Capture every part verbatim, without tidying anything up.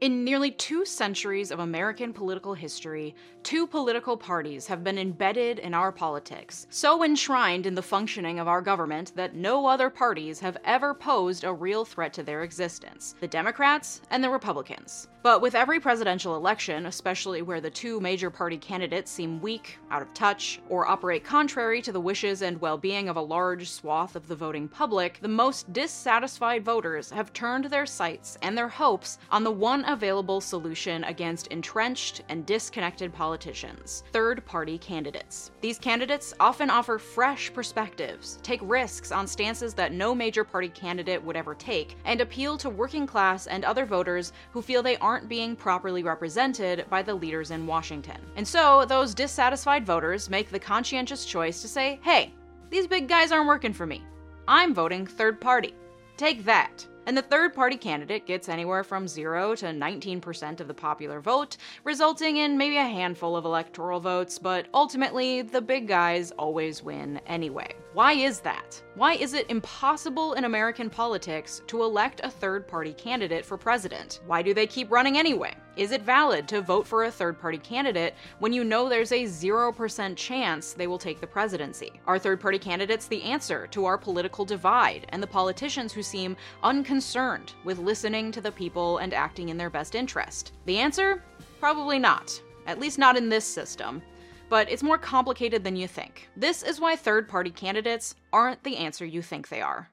In nearly two centuries of American political history, two political parties have been embedded in our politics, so enshrined in the functioning of our government that no other parties have ever posed a real threat to their existence: the Democrats and the Republicans. But with every presidential election, especially where the two major party candidates seem weak, out of touch, or operate contrary to the wishes and well-being of a large swath of the voting public, the most dissatisfied voters have turned their sights and their hopes on the one available solution against entrenched and disconnected politicians: third-party candidates. These candidates often offer fresh perspectives, take risks on stances that no major party candidate would ever take, and appeal to working class and other voters who feel they aren't being properly represented by the leaders in Washington. And so, those dissatisfied voters make the conscientious choice to say, hey, these big guys aren't working for me. I'm voting third party. Take that. And the third-party candidate gets anywhere from zero to nineteen percent of the popular vote, resulting in maybe a handful of electoral votes, but ultimately, the big guys always win anyway. Why is that? Why is it impossible in American politics to elect a third-party candidate for president? Why do they keep running anyway? Is it valid to vote for a third-party candidate when you know there's a zero percent chance they will take the presidency? Are third-party candidates the answer to our political divide and the politicians who seem unconcerned with listening to the people and acting in their best interest? The answer? Probably not. At least not in this system. But it's more complicated than you think. This is why third-party candidates aren't the answer you think they are.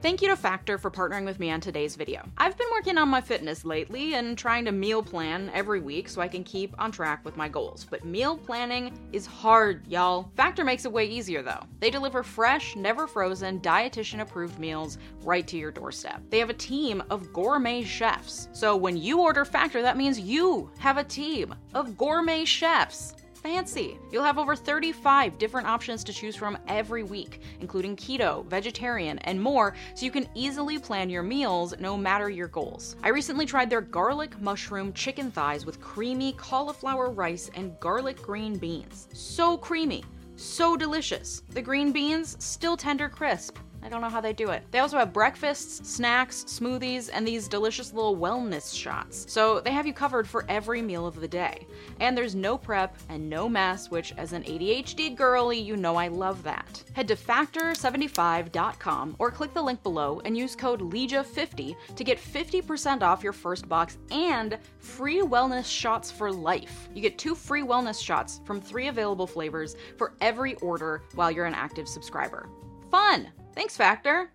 Thank you to Factor for partnering with me on today's video. I've been working on my fitness lately and trying to meal plan every week so I can keep on track with my goals. But meal planning is hard, y'all. Factor makes it way easier though. They deliver fresh, never frozen, dietitian-approved meals right to your doorstep. They have a team of gourmet chefs. So when you order Factor, that means you have a team of gourmet chefs. Fancy. You'll have over thirty-five different options to choose from every week, including keto, vegetarian, and more, so you can easily plan your meals no matter your goals. I recently tried their garlic mushroom chicken thighs with creamy cauliflower rice and garlic green beans. So creamy, so delicious. The green beans, still tender crisp. I don't know how they do it. They also have breakfasts, snacks, smoothies, and these delicious little wellness shots. So they have you covered for every meal of the day. And there's no prep and no mess, which as an A D H D girly, you know I love that. Head to factor seventy-five dot com or click the link below and use code L E G I A fifty to get fifty percent off your first box and free wellness shots for life. You get two free wellness shots from three available flavors for every order while you're an active subscriber. Fun! Thanks, Factor.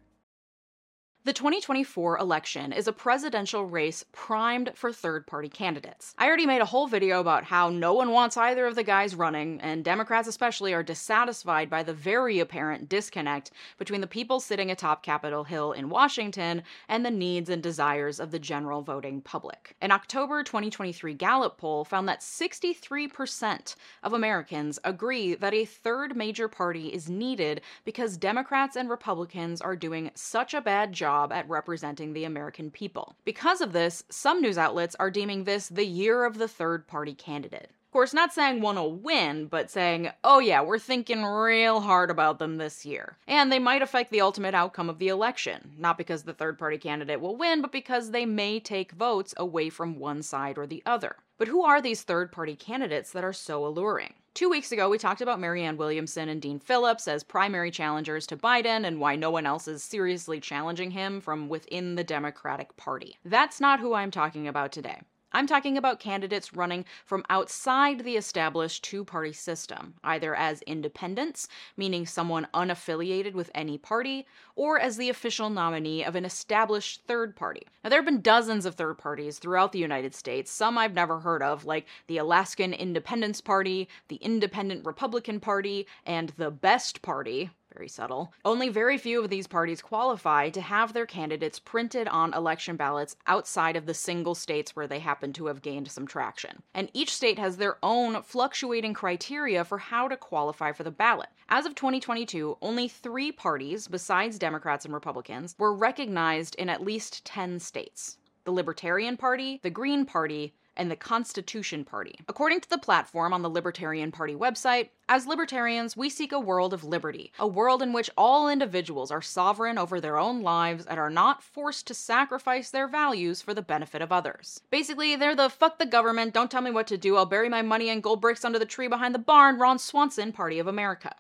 The twenty twenty-four election is a presidential race primed for third-party candidates. I already made a whole video about how no one wants either of the guys running, and Democrats especially are dissatisfied by the very apparent disconnect between the people sitting atop Capitol Hill in Washington and the needs and desires of the general voting public. An October twenty twenty-three Gallup poll found that sixty-three percent of Americans agree that a third major party is needed because Democrats and Republicans are doing such a bad job at representing the American people. Because of this, some news outlets are deeming this the year of the third-party candidate. Of course, not saying one will win, but saying, oh yeah, we're thinking real hard about them this year. And they might affect the ultimate outcome of the election, not because the third-party candidate will win, but because they may take votes away from one side or the other. But who are these third-party candidates that are so alluring? Two weeks ago, we talked about Marianne Williamson and Dean Phillips as primary challengers to Biden and why no one else is seriously challenging him from within the Democratic Party. That's not who I'm talking about today. I'm talking about candidates running from outside the established two-party system, either as independents, meaning someone unaffiliated with any party, or as the official nominee of an established third party. Now, there have been dozens of third parties throughout the United States, some I've never heard of, like the Alaskan Independence Party, the Independent Republican Party, and the Best Party. Very subtle. Only very few of these parties qualify to have their candidates printed on election ballots outside of the single states where they happen to have gained some traction. And each state has their own fluctuating criteria for how to qualify for the ballot. As of twenty twenty-two, only three parties, besides Democrats and Republicans, were recognized in at least ten states. the Libertarian Party, the Green Party, and the Constitution Party. According to the platform on the Libertarian Party website, as libertarians, we seek a world of liberty, a world in which all individuals are sovereign over their own lives and are not forced to sacrifice their values for the benefit of others. Basically, they're the fuck the government, don't tell me what to do, I'll bury my money and gold bricks under the tree behind the barn, Ron Swanson Party of America.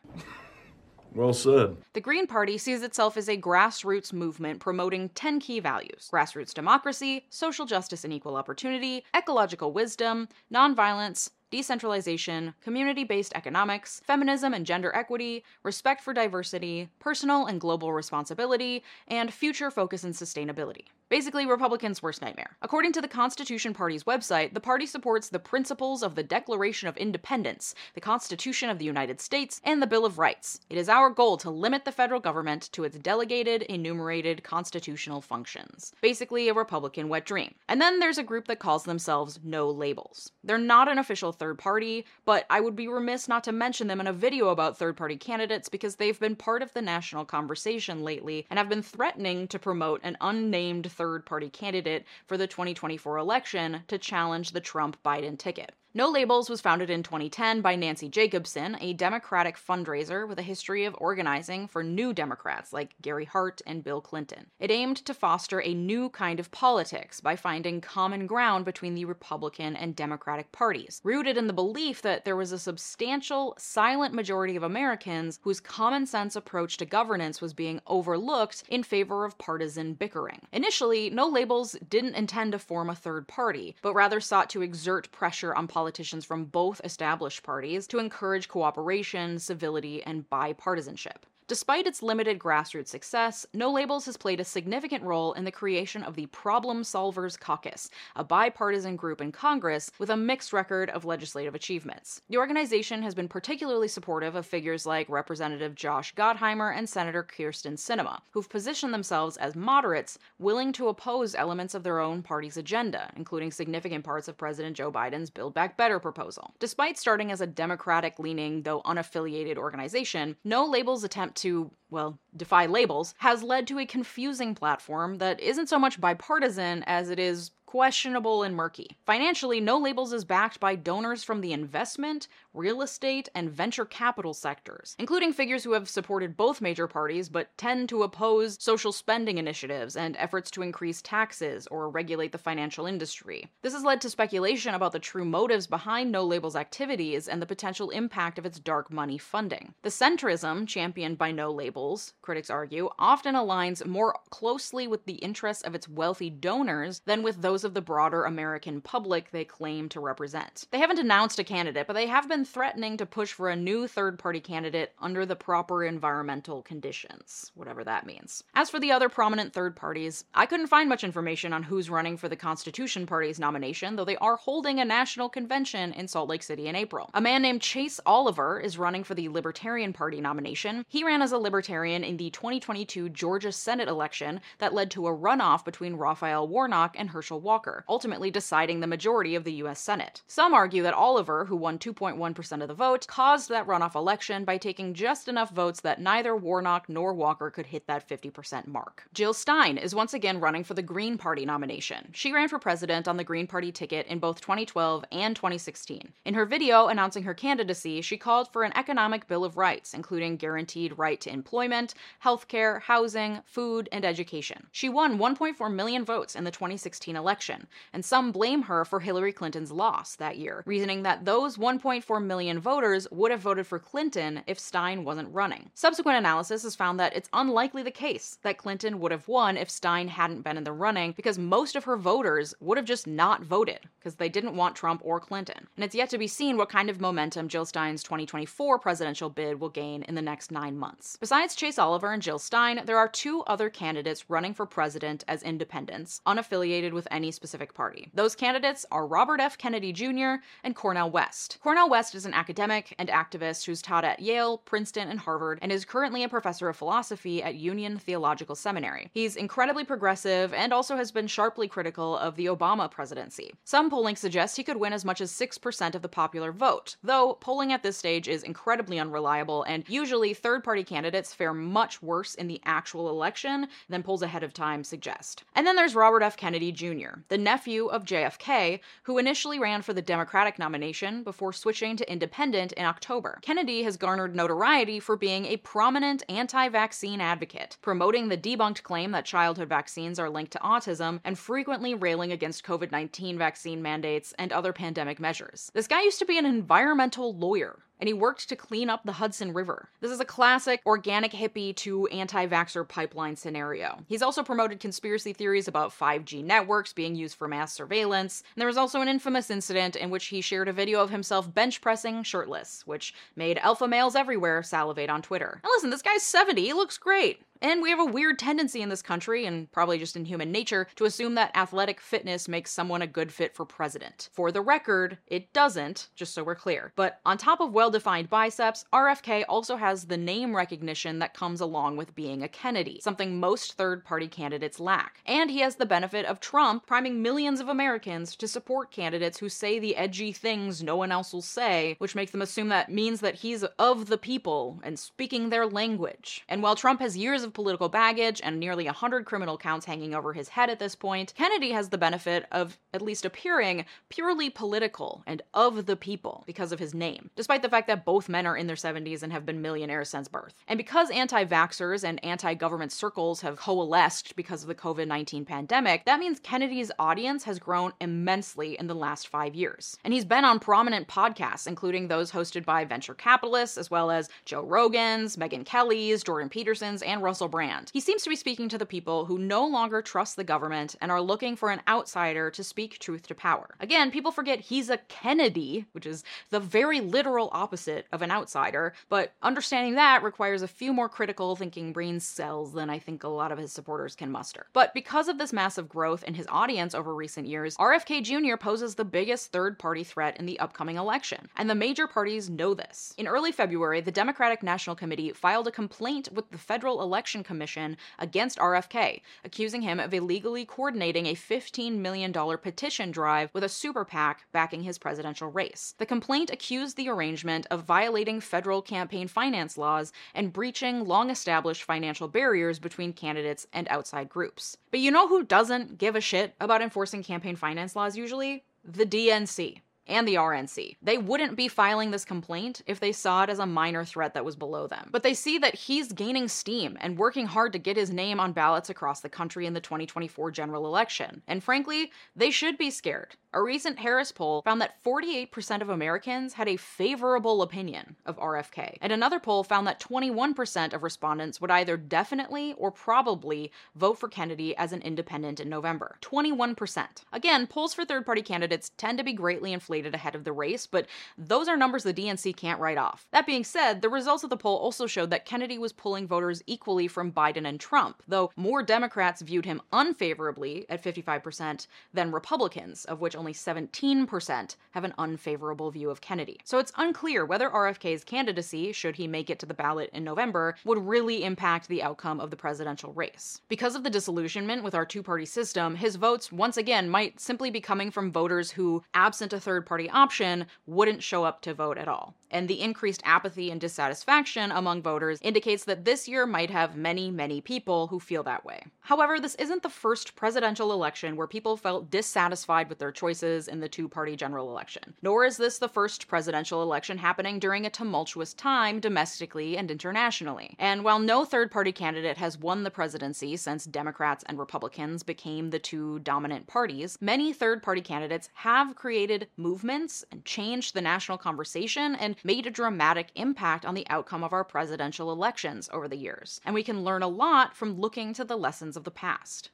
Well said. The Green Party sees itself as a grassroots movement promoting ten key values: grassroots democracy, social justice and equal opportunity, ecological wisdom, nonviolence, decentralization, community-based economics, feminism and gender equity, respect for diversity, personal and global responsibility, and future focus and sustainability. Basically, Republicans' worst nightmare. According to the Constitution Party's website, the party supports the principles of the Declaration of Independence, the Constitution of the United States, and the Bill of Rights. It is our goal to limit the federal government to its delegated, enumerated constitutional functions. Basically, a Republican wet dream. And then there's a group that calls themselves No Labels. They're not an official third party, but I would be remiss not to mention them in a video about third-party candidates because they've been part of the national conversation lately and have been threatening to promote an unnamed third third-party candidate for the twenty twenty-four election to challenge the Trump-Biden ticket. No Labels was founded in twenty ten by Nancy Jacobson, a Democratic fundraiser with a history of organizing for new Democrats like Gary Hart and Bill Clinton. It aimed to foster a new kind of politics by finding common ground between the Republican and Democratic parties, rooted in the belief that there was a substantial, silent majority of Americans whose common sense approach to governance was being overlooked in favor of partisan bickering. Initially, No Labels didn't intend to form a third party, but rather sought to exert pressure on politicians politicians from both established parties to encourage cooperation, civility, and bipartisanship. Despite its limited grassroots success, No Labels has played a significant role in the creation of the Problem Solvers Caucus, a bipartisan group in Congress with a mixed record of legislative achievements. The organization has been particularly supportive of figures like Representative Josh Gottheimer and Senator Kirsten Sinema, who've positioned themselves as moderates, willing to oppose elements of their own party's agenda, including significant parts of President Joe Biden's Build Back Better proposal. Despite starting as a Democratic-leaning, though unaffiliated organization, No Labels' attempt to, well, defy labels, has led to a confusing platform that isn't so much bipartisan as it is questionable and murky. Financially, No Labels is backed by donors from the investment, real estate, and venture capital sectors, including figures who have supported both major parties but tend to oppose social spending initiatives and efforts to increase taxes or regulate the financial industry. This has led to speculation about the true motives behind No Labels' activities and the potential impact of its dark money funding. The centrism championed by No Labels, critics argue, often aligns more closely with the interests of its wealthy donors than with those of the broader American public they claim to represent. They haven't announced a candidate, but they have been threatening to push for a new third-party candidate under the proper environmental conditions, whatever that means. As for the other prominent third parties, I couldn't find much information on who's running for the Constitution Party's nomination, though they are holding a national convention in Salt Lake City in April. A man named Chase Oliver is running for the Libertarian Party nomination. He ran as a Libertarian in the twenty twenty-two Georgia Senate election that led to a runoff between Raphael Warnock and Herschel Walker, ultimately deciding the majority of the U S Senate. Some argue that Oliver, who won two point one percent of the vote, caused that runoff election by taking just enough votes that neither Warnock nor Walker could hit that fifty percent mark. Jill Stein is once again running for the Green Party nomination. She ran for president on the Green Party ticket in both twenty twelve and twenty sixteen. In her video announcing her candidacy, she called for an economic bill of rights, including guaranteed right to employment, healthcare, housing, food, and education. She won one point four million votes in the twenty sixteen election. Election, and some blame her for Hillary Clinton's loss that year, reasoning that those one point four million voters would have voted for Clinton if Stein wasn't running. Subsequent analysis has found that it's unlikely the case that Clinton would have won if Stein hadn't been in the running, because most of her voters would have just not voted, because they didn't want Trump or Clinton. And it's yet to be seen what kind of momentum Jill Stein's twenty twenty-four presidential bid will gain in the next nine months. Besides Chase Oliver and Jill Stein, there are two other candidates running for president as independents, unaffiliated with any specific party. Those candidates are Robert F. Kennedy Junior and Cornel West. Cornel West is an academic and activist who's taught at Yale, Princeton, and Harvard, and is currently a professor of philosophy at Union Theological Seminary. He's incredibly progressive and also has been sharply critical of the Obama presidency. Some polling suggests he could win as much as six percent of the popular vote, though polling at this stage is incredibly unreliable, and usually third-party candidates Debs fare much worse in the actual election than polls ahead of time suggest. And then there's Robert F. Kennedy Junior, the nephew of J F K, who initially ran for the Democratic nomination before switching to independent in October. Kennedy has garnered notoriety for being a prominent anti-vaccine advocate, promoting the debunked claim that childhood vaccines are linked to autism, and frequently railing against COVID nineteen vaccine mandates and other pandemic measures. This guy used to be an environmental lawyer, and he worked to clean up the Hudson River. This is a classic organic hippie to anti-vaxxer pipeline scenario. He's also promoted conspiracy theories about five G networks being used for mass surveillance, and there was also an infamous incident in which he shared a video of himself bench pressing shirtless, which made alpha males everywhere salivate on Twitter. Now listen, this guy's seventy, he looks great. And we have a weird tendency in this country, and probably just in human nature, to assume that athletic fitness makes someone a good fit for president. For the record, it doesn't, just so we're clear. But on top of well-defined biceps, R F K also has the name recognition that comes along with being a Kennedy, something most third-party candidates lack. And he has the benefit of Trump priming millions of Americans to support candidates who say the edgy things no one else will say, which makes them assume that means that he's of the people and speaking their language. And while Trump has years of political baggage and nearly one hundred criminal counts hanging over his head at this point, Kennedy has the benefit of at least appearing purely political and of the people because of his name, despite the fact that both men are in their seventies and have been millionaires since birth. And because anti-vaxxers and anti-government circles have coalesced because of the COVID nineteen pandemic, that means Kennedy's audience has grown immensely in the last five years. And he's been on prominent podcasts, including those hosted by venture capitalists, as well as Joe Rogan's, Megyn Kelly's, Jordan Peterson's, and Russell Brand. He seems to be speaking to the people who no longer trust the government and are looking for an outsider to speak truth to power. Again, people forget he's a Kennedy, which is the very literal opposite of an outsider, but understanding that requires a few more critical thinking brain cells than I think a lot of his supporters can muster. But because of this massive growth in his audience over recent years, R F K Junior poses the biggest third-party threat in the upcoming election, and the major parties know this. In early February, the Democratic National Committee filed a complaint with the Federal Election Commission against R F K, accusing him of illegally coordinating a fifteen million dollars petition drive with a super PAC backing his presidential race. The complaint accused the arrangement of violating federal campaign finance laws and breaching long-established financial barriers between candidates and outside groups. But you know who doesn't give a shit about enforcing campaign finance laws usually? The D N C. And the R N C. They wouldn't be filing this complaint if they saw it as a minor threat that was below them. But they see that he's gaining steam and working hard to get his name on ballots across the country in the twenty twenty-four general election. And frankly, they should be scared. A recent Harris poll found that forty-eight percent of Americans had a favorable opinion of R F K, and another poll found that twenty-one percent of respondents would either definitely or probably vote for Kennedy as an independent in November. twenty-one percent. Again, polls for third-party candidates tend to be greatly inflated ahead of the race, but those are numbers the D N C can't write off. That being said, the results of the poll also showed that Kennedy was pulling voters equally from Biden and Trump, though more Democrats viewed him unfavorably at fifty-five percent than Republicans, of which only only seventeen percent have an unfavorable view of Kennedy. So it's unclear whether R F K's candidacy, should he make it to the ballot in November, would really impact the outcome of the presidential race. Because of the disillusionment with our two-party system, his votes, once again, might simply be coming from voters who, absent a third-party option, wouldn't show up to vote at all. And the increased apathy and dissatisfaction among voters indicates that this year might have many, many people who feel that way. However, this isn't the first presidential election where people felt dissatisfied with their choices in the two-party general election. Nor is this the first presidential election happening during a tumultuous time domestically and internationally. And while no third-party candidate has won the presidency since Democrats and Republicans became the two dominant parties, many third-party candidates have created movements and changed the national conversation and made a dramatic impact on the outcome of our presidential elections over the years. And we can learn a lot from looking to the lessons of the past.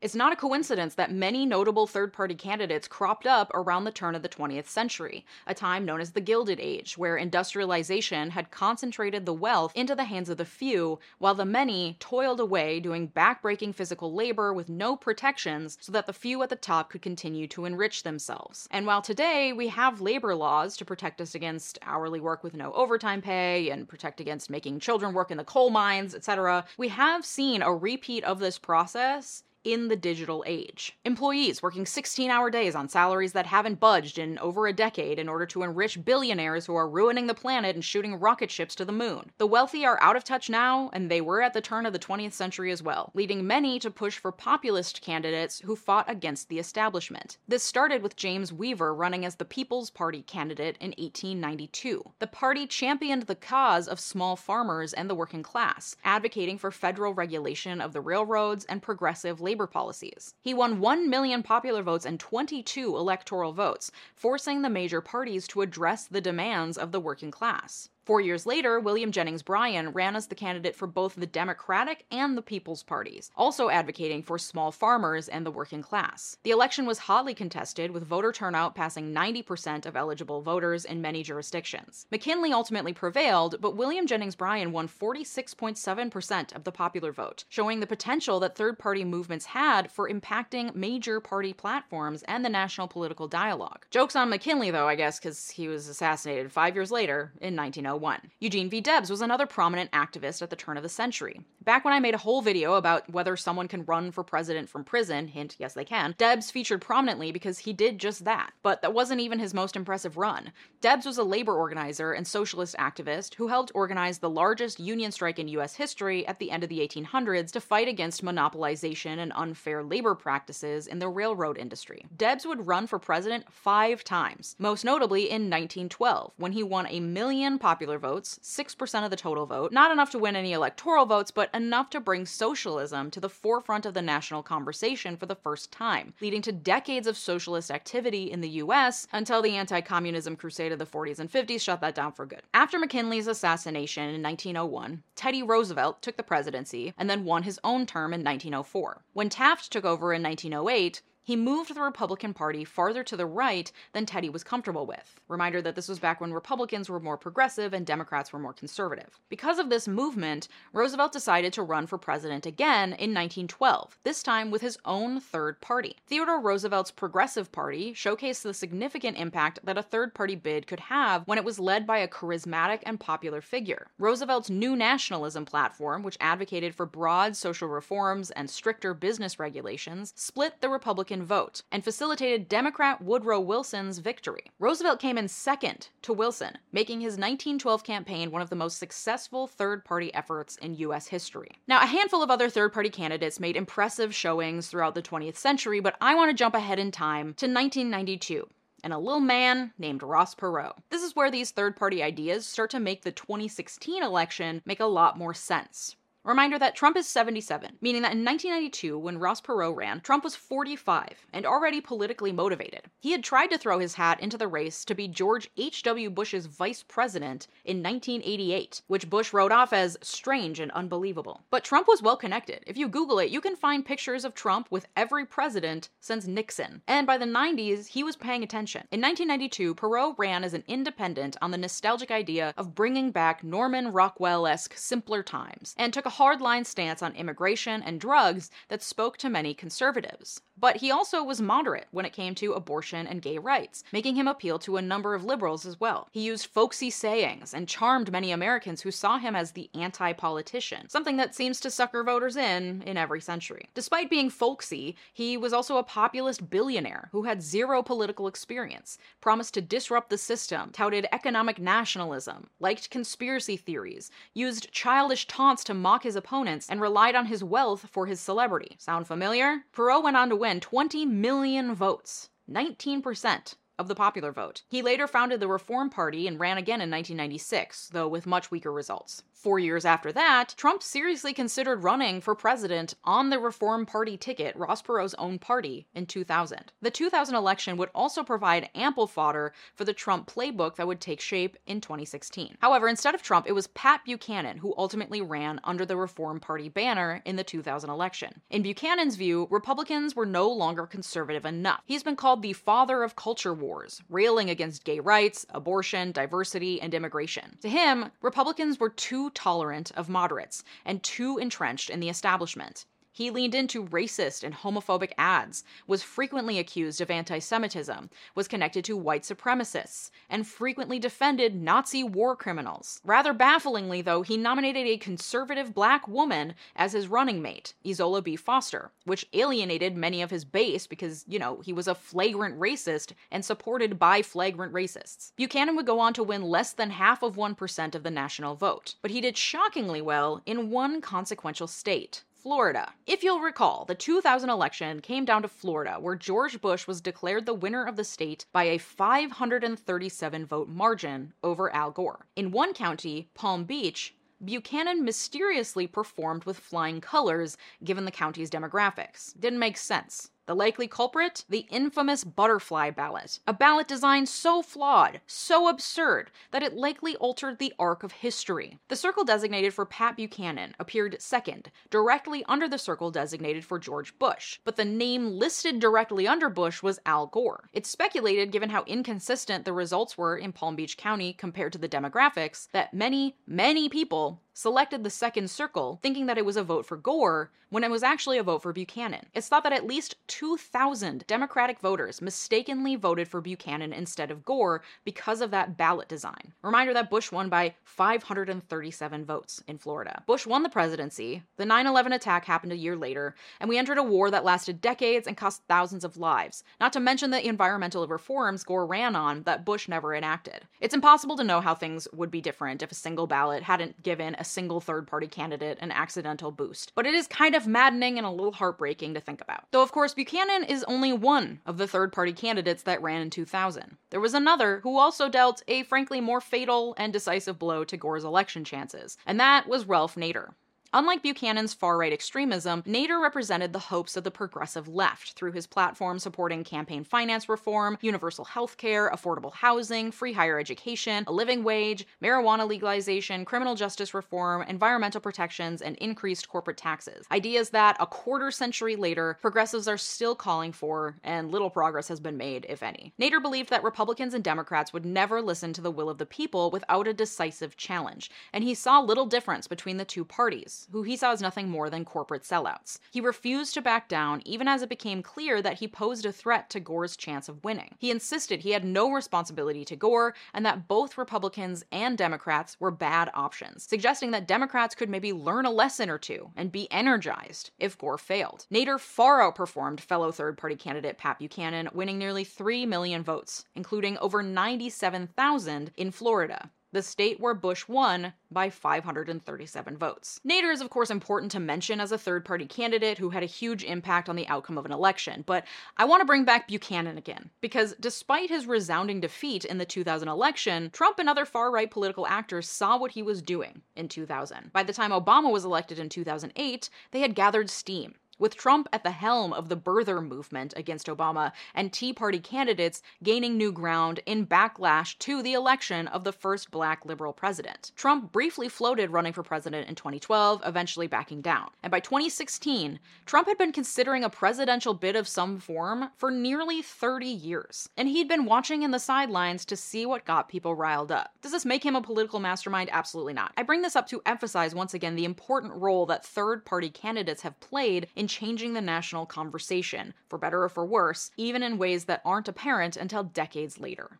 It's not a coincidence that many notable third-party candidates cropped up around the turn of the twentieth century, a time known as the Gilded Age, where industrialization had concentrated the wealth into the hands of the few, while the many toiled away doing backbreaking physical labor with no protections so that the few at the top could continue to enrich themselves. And while today we have labor laws to protect us against hourly work with no overtime pay and protect against making children work in the coal mines, et cetera, we have seen a repeat of this process in the digital age. Employees working sixteen-hour days on salaries that haven't budged in over a decade in order to enrich billionaires who are ruining the planet and shooting rocket ships to the moon. The wealthy are out of touch now, and they were at the turn of the twentieth century as well, leading many to push for populist candidates who fought against the establishment. This started with James Weaver running as the People's Party candidate in eighteen ninety-two. The party championed the cause of small farmers and the working class, advocating for federal regulation of the railroads and progressive labor policies. He won one million popular votes and twenty-two electoral votes, forcing the major parties to address the demands of the working class. Four years later, William Jennings Bryan ran as the candidate for both the Democratic and the People's Parties, also advocating for small farmers and the working class. The election was hotly contested, with voter turnout passing ninety percent of eligible voters in many jurisdictions. McKinley ultimately prevailed, but William Jennings Bryan won forty-six point seven percent of the popular vote, showing the potential that third-party movements had for impacting major party platforms and the national political dialogue. Joke's on McKinley, though, I guess, because he was assassinated five years later in nineteen oh one. Eugene V. Debs was another prominent activist at the turn of the century. Back when I made a whole video about whether someone can run for president from prison, hint, yes they can, Debs featured prominently because he did just that. But that wasn't even his most impressive run. Debs was a labor organizer and socialist activist who helped organize the largest union strike in U S history at the end of the eighteen hundreds to fight against monopolization and unfair labor practices in the railroad industry. Debs would run for president five times, most notably in nineteen twelve, when he won a million popular votes, six percent of the total vote, not enough to win any electoral votes, but enough to bring socialism to the forefront of the national conversation for the first time, leading to decades of socialist activity in the U S until the anti-communism crusade of the forties and fifties shut that down for good. After McKinley's assassination in nineteen oh one, Teddy Roosevelt took the presidency and then won his own term in nineteen oh four. When Taft took over in nineteen oh eight, he moved the Republican Party farther to the right than Teddy was comfortable with. Reminder that this was back when Republicans were more progressive and Democrats were more conservative. Because of this movement, Roosevelt decided to run for president again in nineteen twelve, this time with his own third party. Theodore Roosevelt's Progressive Party showcased the significant impact that a third-party bid could have when it was led by a charismatic and popular figure. Roosevelt's New Nationalism platform, which advocated for broad social reforms and stricter business regulations, split the Republican vote and facilitated Democrat Woodrow Wilson's victory. Roosevelt came in second to Wilson, making his nineteen twelve campaign one of the most successful third-party efforts in U S history. Now, a handful of other third-party candidates made impressive showings throughout the twentieth century, but I want to jump ahead in time to nineteen ninety-two. And a little man named Ross Perot. This is where these third-party ideas start to make the twenty sixteen election make a lot more sense. Reminder that Trump is seventy-seven, meaning that in nineteen ninety-two, when Ross Perot ran, Trump was forty-five and already politically motivated. He had tried to throw his hat into the race to be George H W Bush's vice president in nineteen eighty-eight, which Bush wrote off as strange and unbelievable. But Trump was well connected. If you Google it, you can find pictures of Trump with every president since Nixon. And by the nineties, he was paying attention. In nineteen ninety-two, Perot ran as an independent on the nostalgic idea of bringing back Norman Rockwell-esque simpler times, and took a hardline stance on immigration and drugs that spoke to many conservatives. But he also was moderate when it came to abortion and gay rights, making him appeal to a number of liberals as well. He used folksy sayings and charmed many Americans who saw him as the anti-politician, something that seems to sucker voters in in every century. Despite being folksy, he was also a populist billionaire who had zero political experience, promised to disrupt the system, touted economic nationalism, liked conspiracy theories, used childish taunts to mock his opponents, and relied on his wealth for his celebrity. Sound familiar? Perot went on to win twenty million votes, nineteen percent of the popular vote. He later founded the Reform Party and ran again in nineteen ninety-six, though with much weaker results. Four years after that, Trump seriously considered running for president on the Reform Party ticket, Ross Perot's own party, in two thousand. The two thousand election would also provide ample fodder for the Trump playbook that would take shape in twenty sixteen. However, instead of Trump, it was Pat Buchanan who ultimately ran under the Reform Party banner in the two thousand election. In Buchanan's view, Republicans were no longer conservative enough. He's been called the father of culture wars, railing against gay rights, abortion, diversity, and immigration. To him, Republicans were too tolerant of moderates and too entrenched in the establishment. He leaned into racist and homophobic ads, was frequently accused of anti-Semitism, was connected to white supremacists, and frequently defended Nazi war criminals. Rather bafflingly, though, he nominated a conservative black woman as his running mate, Isola B. Foster, which alienated many of his base because, you know, he was a flagrant racist and supported by flagrant racists. Buchanan would go on to win less than half of one percent of the national vote, but he did shockingly well in one consequential state: Florida. If you'll recall, the two thousand election came down to Florida, where George Bush was declared the winner of the state by a five hundred thirty-seven vote margin over Al Gore. In one county, Palm Beach, Buchanan mysteriously performed with flying colors given the county's demographics. Didn't make sense. The likely culprit? The infamous butterfly ballot. A ballot design so flawed, so absurd, that it likely altered the arc of history. The circle designated for Pat Buchanan appeared second, directly under the circle designated for George Bush, but the name listed directly under Bush was Al Gore. It's speculated, given how inconsistent the results were in Palm Beach County compared to the demographics, that many, many people selected the second circle, thinking that it was a vote for Gore, when it was actually a vote for Buchanan. It's thought that at least two thousand Democratic voters mistakenly voted for Buchanan instead of Gore because of that ballot design. Reminder that Bush won by five hundred thirty-seven votes in Florida. Bush won the presidency, the nine eleven attack happened a year later, and we entered a war that lasted decades and cost thousands of lives, not to mention the environmental reforms Gore ran on that Bush never enacted. It's impossible to know how things would be different if a single ballot hadn't given a a single third-party candidate an accidental boost, but it is kind of maddening and a little heartbreaking to think about. Though, of course, Buchanan is only one of the third-party candidates that ran in two thousand. There was another who also dealt a frankly more fatal and decisive blow to Gore's election chances, and that was Ralph Nader. Unlike Buchanan's far-right extremism, Nader represented the hopes of the progressive left through his platform supporting campaign finance reform, universal health care, affordable housing, free higher education, a living wage, marijuana legalization, criminal justice reform, environmental protections, and increased corporate taxes. Ideas that, a quarter century later, progressives are still calling for, and little progress has been made, if any. Nader believed that Republicans and Democrats would never listen to the will of the people without a decisive challenge, and he saw little difference between the two parties, who he saw as nothing more than corporate sellouts. He refused to back down, even as it became clear that he posed a threat to Gore's chance of winning. He insisted he had no responsibility to Gore, and that both Republicans and Democrats were bad options, suggesting that Democrats could maybe learn a lesson or two and be energized if Gore failed. Nader far outperformed fellow third-party candidate Pat Buchanan, winning nearly three million votes, including over ninety-seven thousand in Florida, the state where Bush won by five hundred thirty-seven votes. Nader is of course important to mention as a third-party candidate who had a huge impact on the outcome of an election, but I want to bring back Buchanan again, because despite his resounding defeat in the two thousand election, Trump and other far-right political actors saw what he was doing in two thousand. By the time Obama was elected in two thousand eight, they had gathered steam, with Trump at the helm of the birther movement against Obama and Tea Party candidates gaining new ground in backlash to the election of the first black liberal president. Trump briefly floated running for president in twenty twelve, eventually backing down. And by twenty sixteen, Trump had been considering a presidential bid of some form for nearly thirty years, and he'd been watching in the sidelines to see what got people riled up. Does this make him a political mastermind? Absolutely not. I bring this up to emphasize once again the important role that third-party candidates have played in changing the national conversation, for better or for worse, even in ways that aren't apparent until decades later.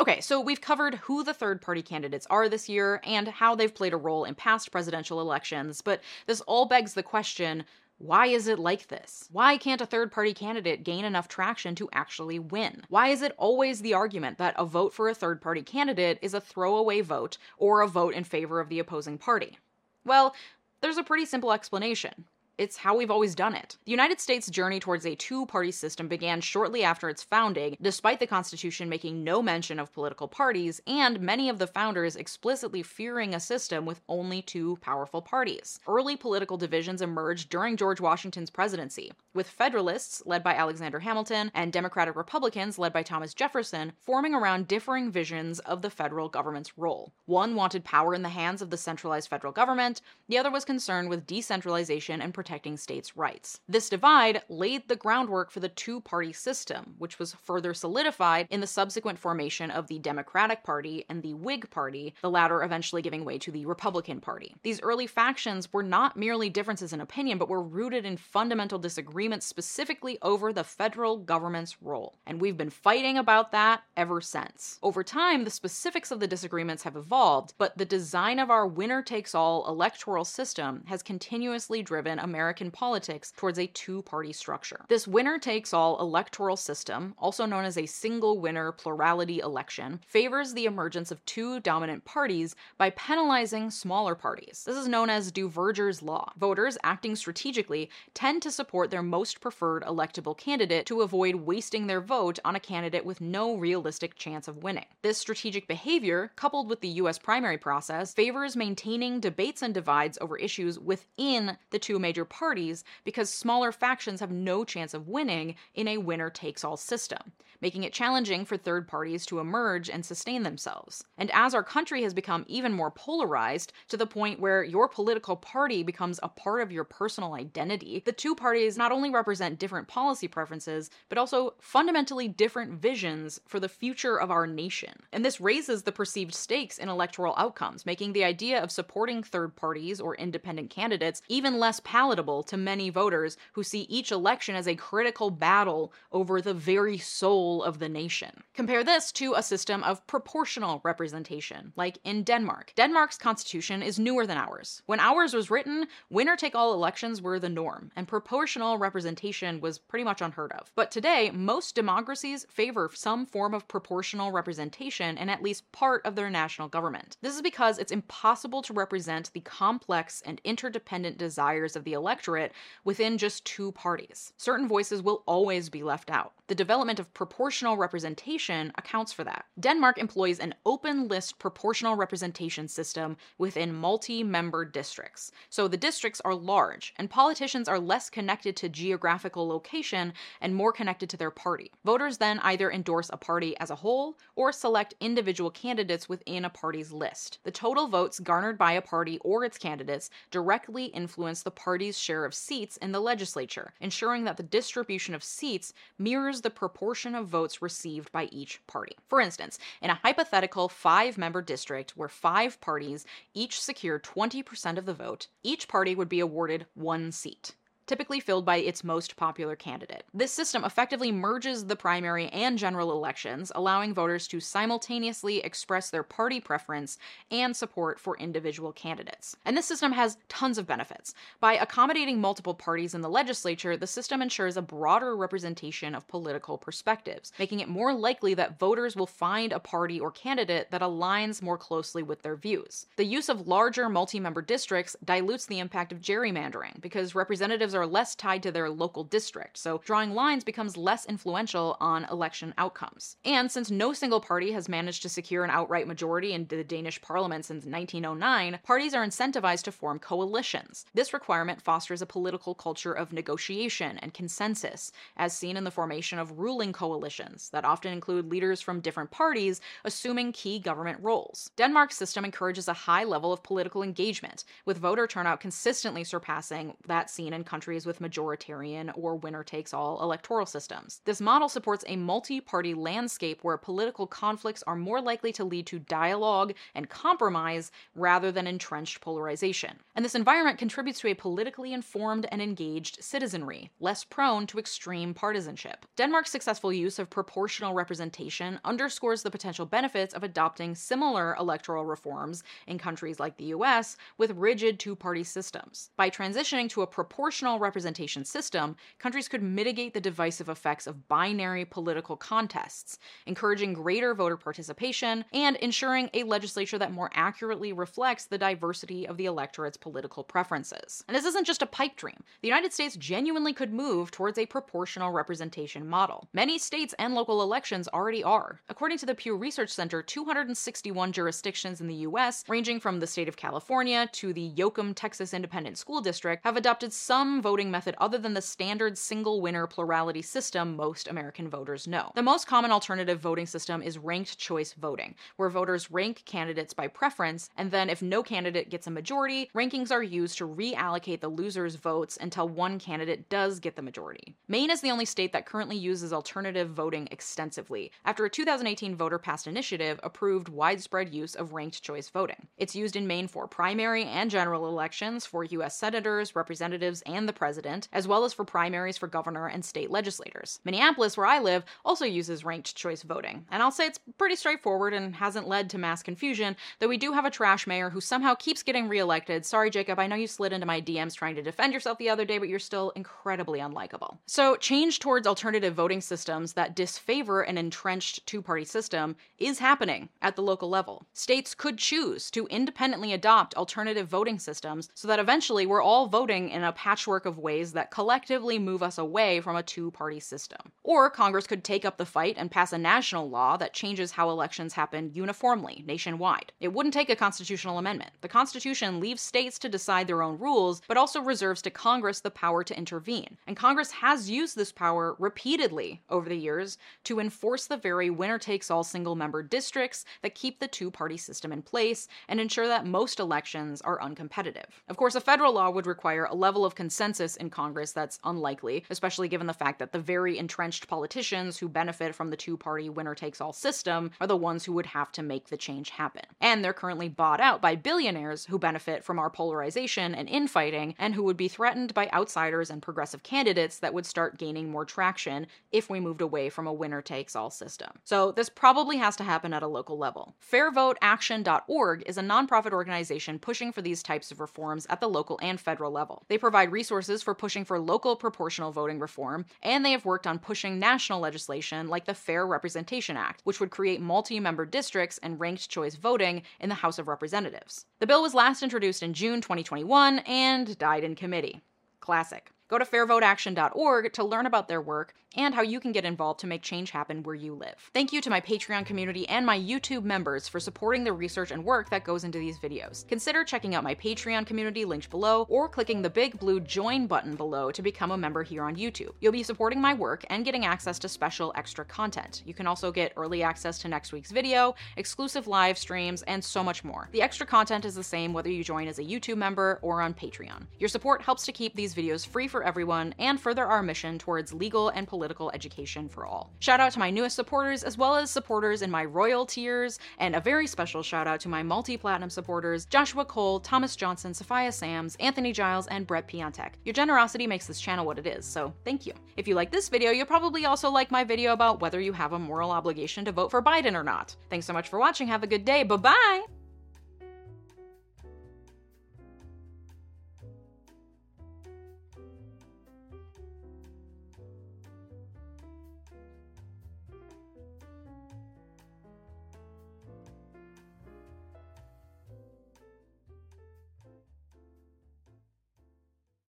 Okay, so we've covered who the third-party candidates are this year and how they've played a role in past presidential elections, but this all begs the question, why is it like this? Why can't a third-party candidate gain enough traction to actually win? Why is it always the argument that a vote for a third-party candidate is a throwaway vote or a vote in favor of the opposing party? Well, there's a pretty simple explanation. It's how we've always done it. The United States' journey towards a two-party system began shortly after its founding, despite the Constitution making no mention of political parties and many of the founders explicitly fearing a system with only two powerful parties. Early political divisions emerged during George Washington's presidency, with Federalists, led by Alexander Hamilton, and Democratic Republicans, led by Thomas Jefferson, forming around differing visions of the federal government's role. One wanted power in the hands of the centralized federal government, the other was concerned with decentralization and protection protecting states' rights. This divide laid the groundwork for the two-party system, which was further solidified in the subsequent formation of the Democratic Party and the Whig Party, the latter eventually giving way to the Republican Party. These early factions were not merely differences in opinion, but were rooted in fundamental disagreements specifically over the federal government's role. And we've been fighting about that ever since. Over time, the specifics of the disagreements have evolved, but the design of our winner-takes-all electoral system has continuously driven American politics towards a two-party structure. This winner-takes-all electoral system, also known as a single-winner plurality election, favors the emergence of two dominant parties by penalizing smaller parties. This is known as Duverger's Law. Voters acting strategically tend to support their most preferred electable candidate to avoid wasting their vote on a candidate with no realistic chance of winning. This strategic behavior, coupled with the U S primary process, favors maintaining debates and divides over issues within the two major parties because smaller factions have no chance of winning in a winner-takes-all system, making it challenging for third parties to emerge and sustain themselves. And as our country has become even more polarized, to the point where your political party becomes a part of your personal identity, the two parties not only represent different policy preferences, but also fundamentally different visions for the future of our nation. And this raises the perceived stakes in electoral outcomes, making the idea of supporting third parties or independent candidates even less palatable to many voters who see each election as a critical battle over the very soul of the nation. Compare this to a system of proportional representation, like in Denmark. Denmark's constitution is newer than ours. When ours was written, winner-take-all elections were the norm, and proportional representation was pretty much unheard of. But today, most democracies favor some form of proportional representation in at least part of their national government. This is because it's impossible to represent the complex and interdependent desires of the electorate within just two parties. Certain voices will always be left out. The development of proportional representation accounts for that. Denmark employs an open list proportional representation system within multi-member districts. So the districts are large, and politicians are less connected to geographical location and more connected to their party. Voters then either endorse a party as a whole or select individual candidates within a party's list. The total votes garnered by a party or its candidates directly influence the party's share of seats in the legislature, ensuring that the distribution of seats mirrors the proportion of votes received by each party. For instance, in a hypothetical five-member district where five parties each secure twenty percent of the vote, each party would be awarded one seat, typically filled by its most popular candidate. This system effectively merges the primary and general elections, allowing voters to simultaneously express their party preference and support for individual candidates. And this system has tons of benefits. By accommodating multiple parties in the legislature, the system ensures a broader representation of political perspectives, making it more likely that voters will find a party or candidate that aligns more closely with their views. The use of larger multi-member districts dilutes the impact of gerrymandering because representatives are are less tied to their local district, so drawing lines becomes less influential on election outcomes. And since no single party has managed to secure an outright majority in the Danish parliament since nineteen oh nine, parties are incentivized to form coalitions. This requirement fosters a political culture of negotiation and consensus, as seen in the formation of ruling coalitions that often include leaders from different parties assuming key government roles. Denmark's system encourages a high level of political engagement, with voter turnout consistently surpassing that seen in countries with majoritarian or winner-takes-all electoral systems. This model supports a multi-party landscape where political conflicts are more likely to lead to dialogue and compromise rather than entrenched polarization. And this environment contributes to a politically informed and engaged citizenry, less prone to extreme partisanship. Denmark's successful use of proportional representation underscores the potential benefits of adopting similar electoral reforms in countries like the U S with rigid two-party systems. By transitioning to a proportional representation system, countries could mitigate the divisive effects of binary political contests, encouraging greater voter participation and ensuring a legislature that more accurately reflects the diversity of the electorate's political preferences. And this isn't just a pipe dream. The United States genuinely could move towards a proportional representation model. Many states and local elections already are. According to the Pew Research Center, two hundred sixty-one jurisdictions in the U S, ranging from the state of California to the Yoakum, Texas Independent School District, have adopted some same voting method other than the standard single-winner plurality system most American voters know. The most common alternative voting system is ranked choice voting, where voters rank candidates by preference, and then if no candidate gets a majority, rankings are used to reallocate the loser's votes until one candidate does get the majority. Maine is the only state that currently uses alternative voting extensively, after a two thousand eighteen voter-passed initiative approved widespread use of ranked choice voting. It's used in Maine for primary and general elections for U S senators, representatives, and the president, as well as for primaries for governor and state legislators. Minneapolis, where I live, also uses ranked choice voting, and I'll say it's pretty straightforward and hasn't led to mass confusion, though we do have a trash mayor who somehow keeps getting reelected. Sorry, Jacob, I know you slid into my D Ms trying to defend yourself the other day, but you're still incredibly unlikable. So change towards alternative voting systems that disfavor an entrenched two-party system is happening at the local level. States could choose to independently adopt alternative voting systems so that eventually we're all voting in a patchwork of ways that collectively move us away from a two-party system. Or Congress could take up the fight and pass a national law that changes how elections happen uniformly nationwide. It wouldn't take a constitutional amendment. The Constitution leaves states to decide their own rules, but also reserves to Congress the power to intervene. And Congress has used this power repeatedly over the years to enforce the very winner-takes-all single-member districts that keep the two-party system in place and ensure that most elections are uncompetitive. Of course, a federal law would require a level of consensus in Congress that's unlikely, especially given the fact that the very entrenched politicians who benefit from the two-party winner-takes-all system are the ones who would have to make the change happen. And they're currently bought out by billionaires who benefit from our polarization and infighting, and who would be threatened by outsiders and progressive candidates that would start gaining more traction if we moved away from a winner-takes-all system. So this probably has to happen at a local level. Fair Vote Action dot org is a nonprofit organization pushing for these types of reforms at the local and federal level. They provide resources for pushing for local proportional voting reform, and they have worked on pushing national legislation like the Fair Representation Act, which would create multi-member districts and ranked choice voting in the House of Representatives. The bill was last introduced in June twenty twenty-one and died in committee. Classic. Go to Fair Vote Action dot org to learn about their work and how you can get involved to make change happen where you live. Thank you to my Patreon community and my YouTube members for supporting the research and work that goes into these videos. Consider checking out my Patreon community linked below or clicking the big blue join button below to become a member here on YouTube. You'll be supporting my work and getting access to special extra content. You can also get early access to next week's video, exclusive live streams, and so much more. The extra content is the same whether you join as a YouTube member or on Patreon. Your support helps to keep these videos free for everyone and further our mission towards legal and political education for all. Shout out to my newest supporters as well as supporters in my royal tiers, and a very special shout out to my multi-platinum supporters Joshua Cole, Thomas Johnson, Sophia Sams, Anthony Giles, and Brett Piontek. Your generosity makes this channel what it is, so thank you. If you like this video, you'll probably also like my video about whether you have a moral obligation to vote for Biden or not. Thanks so much for watching, have a good day, bye-bye!